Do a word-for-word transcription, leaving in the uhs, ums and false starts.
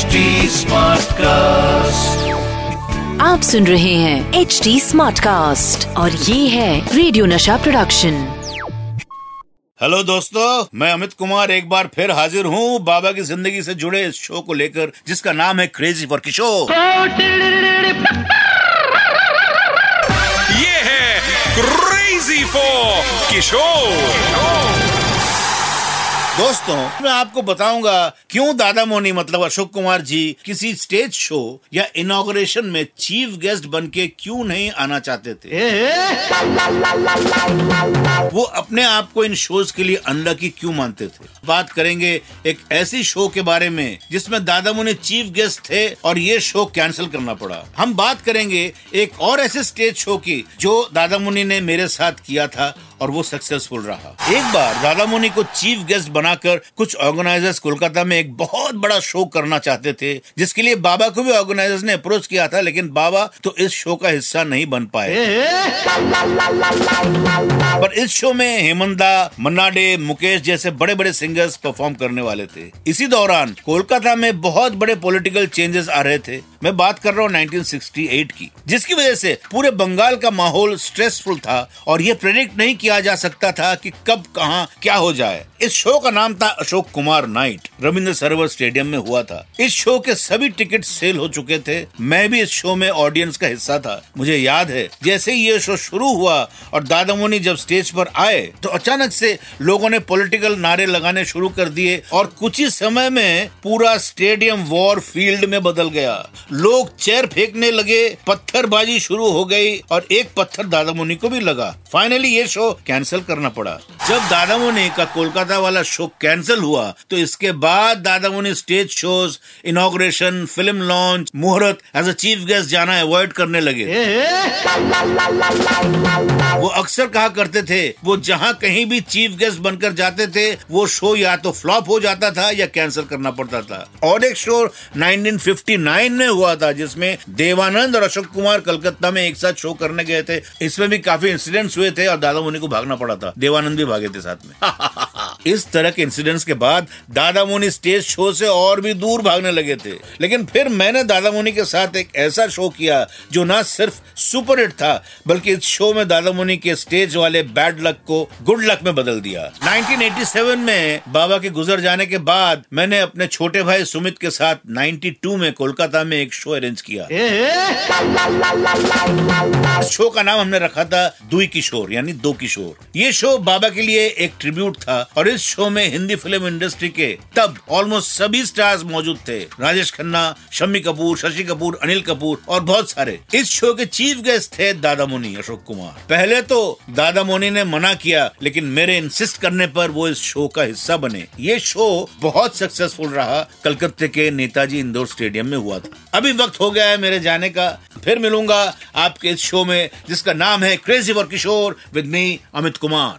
H D smart cast. आप सुन रहे हैं एच डी स्मार्ट कास्ट और ये है रेडियो नशा प्रोडक्शन। हेलो दोस्तों, मैं अमित कुमार एक बार फिर हाजिर हूँ बाबा की जिंदगी से जुड़े इस शो को लेकर जिसका नाम है क्रेजी फॉर किशोर। ये है क्रेजी फॉर किशोर। दोस्तों, मैं आपको बताऊंगा क्यों दादा मोनी मतलब अशोक कुमार जी किसी स्टेज शो या इनॉग्रेशन में चीफ गेस्ट बनके क्यों नहीं आना चाहते थे। वो अपने आप को इन शोज के लिए अनलकी क्यों मानते थे। बात करेंगे एक ऐसी शो के बारे में जिसमें दादा मोनी चीफ गेस्ट थे और ये शो कैंसिल करना पड़ा। हम बात करेंगे एक और ऐसे स्टेज शो की जो दादा मोनी ने मेरे साथ किया था और वो सक्सेसफुल रहा। एक बार दादा मोनी को चीफ गेस्ट बनाकर कुछ ऑर्गेनाइजर्स कोलकाता में एक बहुत बड़ा शो करना चाहते थे जिसके लिए बाबा को भी ऑर्गेनाइजर्स ने अप्रोच किया था, लेकिन बाबा तो इस शो का हिस्सा नहीं बन पाए। पर इस शो में हेमंत दा, मन्नाडे, मुकेश जैसे बड़े बड़े सिंगर्स परफॉर्म करने वाले थे। इसी दौरान कोलकाता में बहुत बड़े पॉलिटिकल चेंजेस आ रहे थे। मैं बात कर रहा हूँ उन्नीस सौ अड़सठ की, जिसकी वजह से पूरे बंगाल का माहौल स्ट्रेसफुल था और ये प्रेडिक्ट नहीं किया जा सकता था कि कब कहाँ क्या हो जाए। इस शो का नाम था अशोक कुमार नाइट। रविंद्र सरोवर स्टेडियम में हुआ था। इस शो के सभी टिकट सेल हो चुके थे। मैं भी इस शो में ऑडियंस का हिस्सा था। मुझे याद है जैसे ही ये शो शुरू हुआ और दादा मोनी जब स्टेज पर आए तो अचानक से लोगों ने पॉलिटिकल नारे लगाने शुरू कर दिए और कुछ ही समय में पूरा स्टेडियम वॉर फील्ड में बदल गया। लोग चेयर फेंकने लगे, पत्थरबाजी शुरू हो गई और एक पत्थर दादा मोनी को भी लगा। फाइनली ये शो कैंसिल करना पड़ा। जब दादा मोनी का कोलकाता वाला शो कैंसिल हुआ तो इसके बाद Dada Moni stage shows, inauguration, film launch, मुहूर्त एज अ चीफ गेस्ट जाना अवॉइड करने लगे। वो अक्सर कहा करते थे वो जहाँ कहीं भी चीफ गेस्ट बनकर जाते थे वो शो या तो फ्लॉप हो जाता था या कैंसिल करना पड़ता था। और एक शो उन्नीस सौ उनसठ में हुआ था जिसमें देवानंद और अशोक कुमार कलकत्ता में एक साथ शो करने गए थे। इसमें भी काफी इंसिडेंट्स हुए थे और दादा मोनी को भागना पड़ा था। देवानंद भी भागे थे साथ में। इस तरह के इंसिडेंट्स के बाद दादा मोनी स्टेज शो से और भी दूर भागने लगे थे। लेकिन फिर मैंने दादा मोनी के साथ एक ऐसा शो किया जो ना सिर्फ सुपरहिट था बल्कि इस शो में दादा मोनी के स्टेज वाले बैड लक को गुड लक में बदल दिया। उन्नीस सौ सत्तासी में बाबा के गुजर जाने के बाद मैंने अपने छोटे भाई सुमित के साथ बानवे में कोलकाता में एक शो अरेंज किया। इस शो का नाम हमने रखा था दुई किशोर यानी दो किशोर। ये शो बाबा के लिए एक ट्रिब्यूट था और इस शो में हिंदी फिल्म इंडस्ट्री के तब ऑलमोस्ट सभी स्टार्स मौजूद थे। राजेश खन्ना, शमी कपूर, शशि कपूर, अनिल कपूर और बहुत सारे। इस शो के चीफ गेस्ट थे दादा मोनी, अशोक कुमार। पहले तो दादा मोनी ने मना किया लेकिन मेरे इंसिस्ट करने पर वो इस शो का हिस्सा बने। ये शो बहुत सक्सेसफुल रहा। कलकत्ते के नेताजी इंदौर स्टेडियम में हुआ था। अभी वक्त हो गया है मेरे जाने का। फिर मिलूंगा आपके इस शो में जिसका नाम है crazy for Kishore with me Amit Kumar.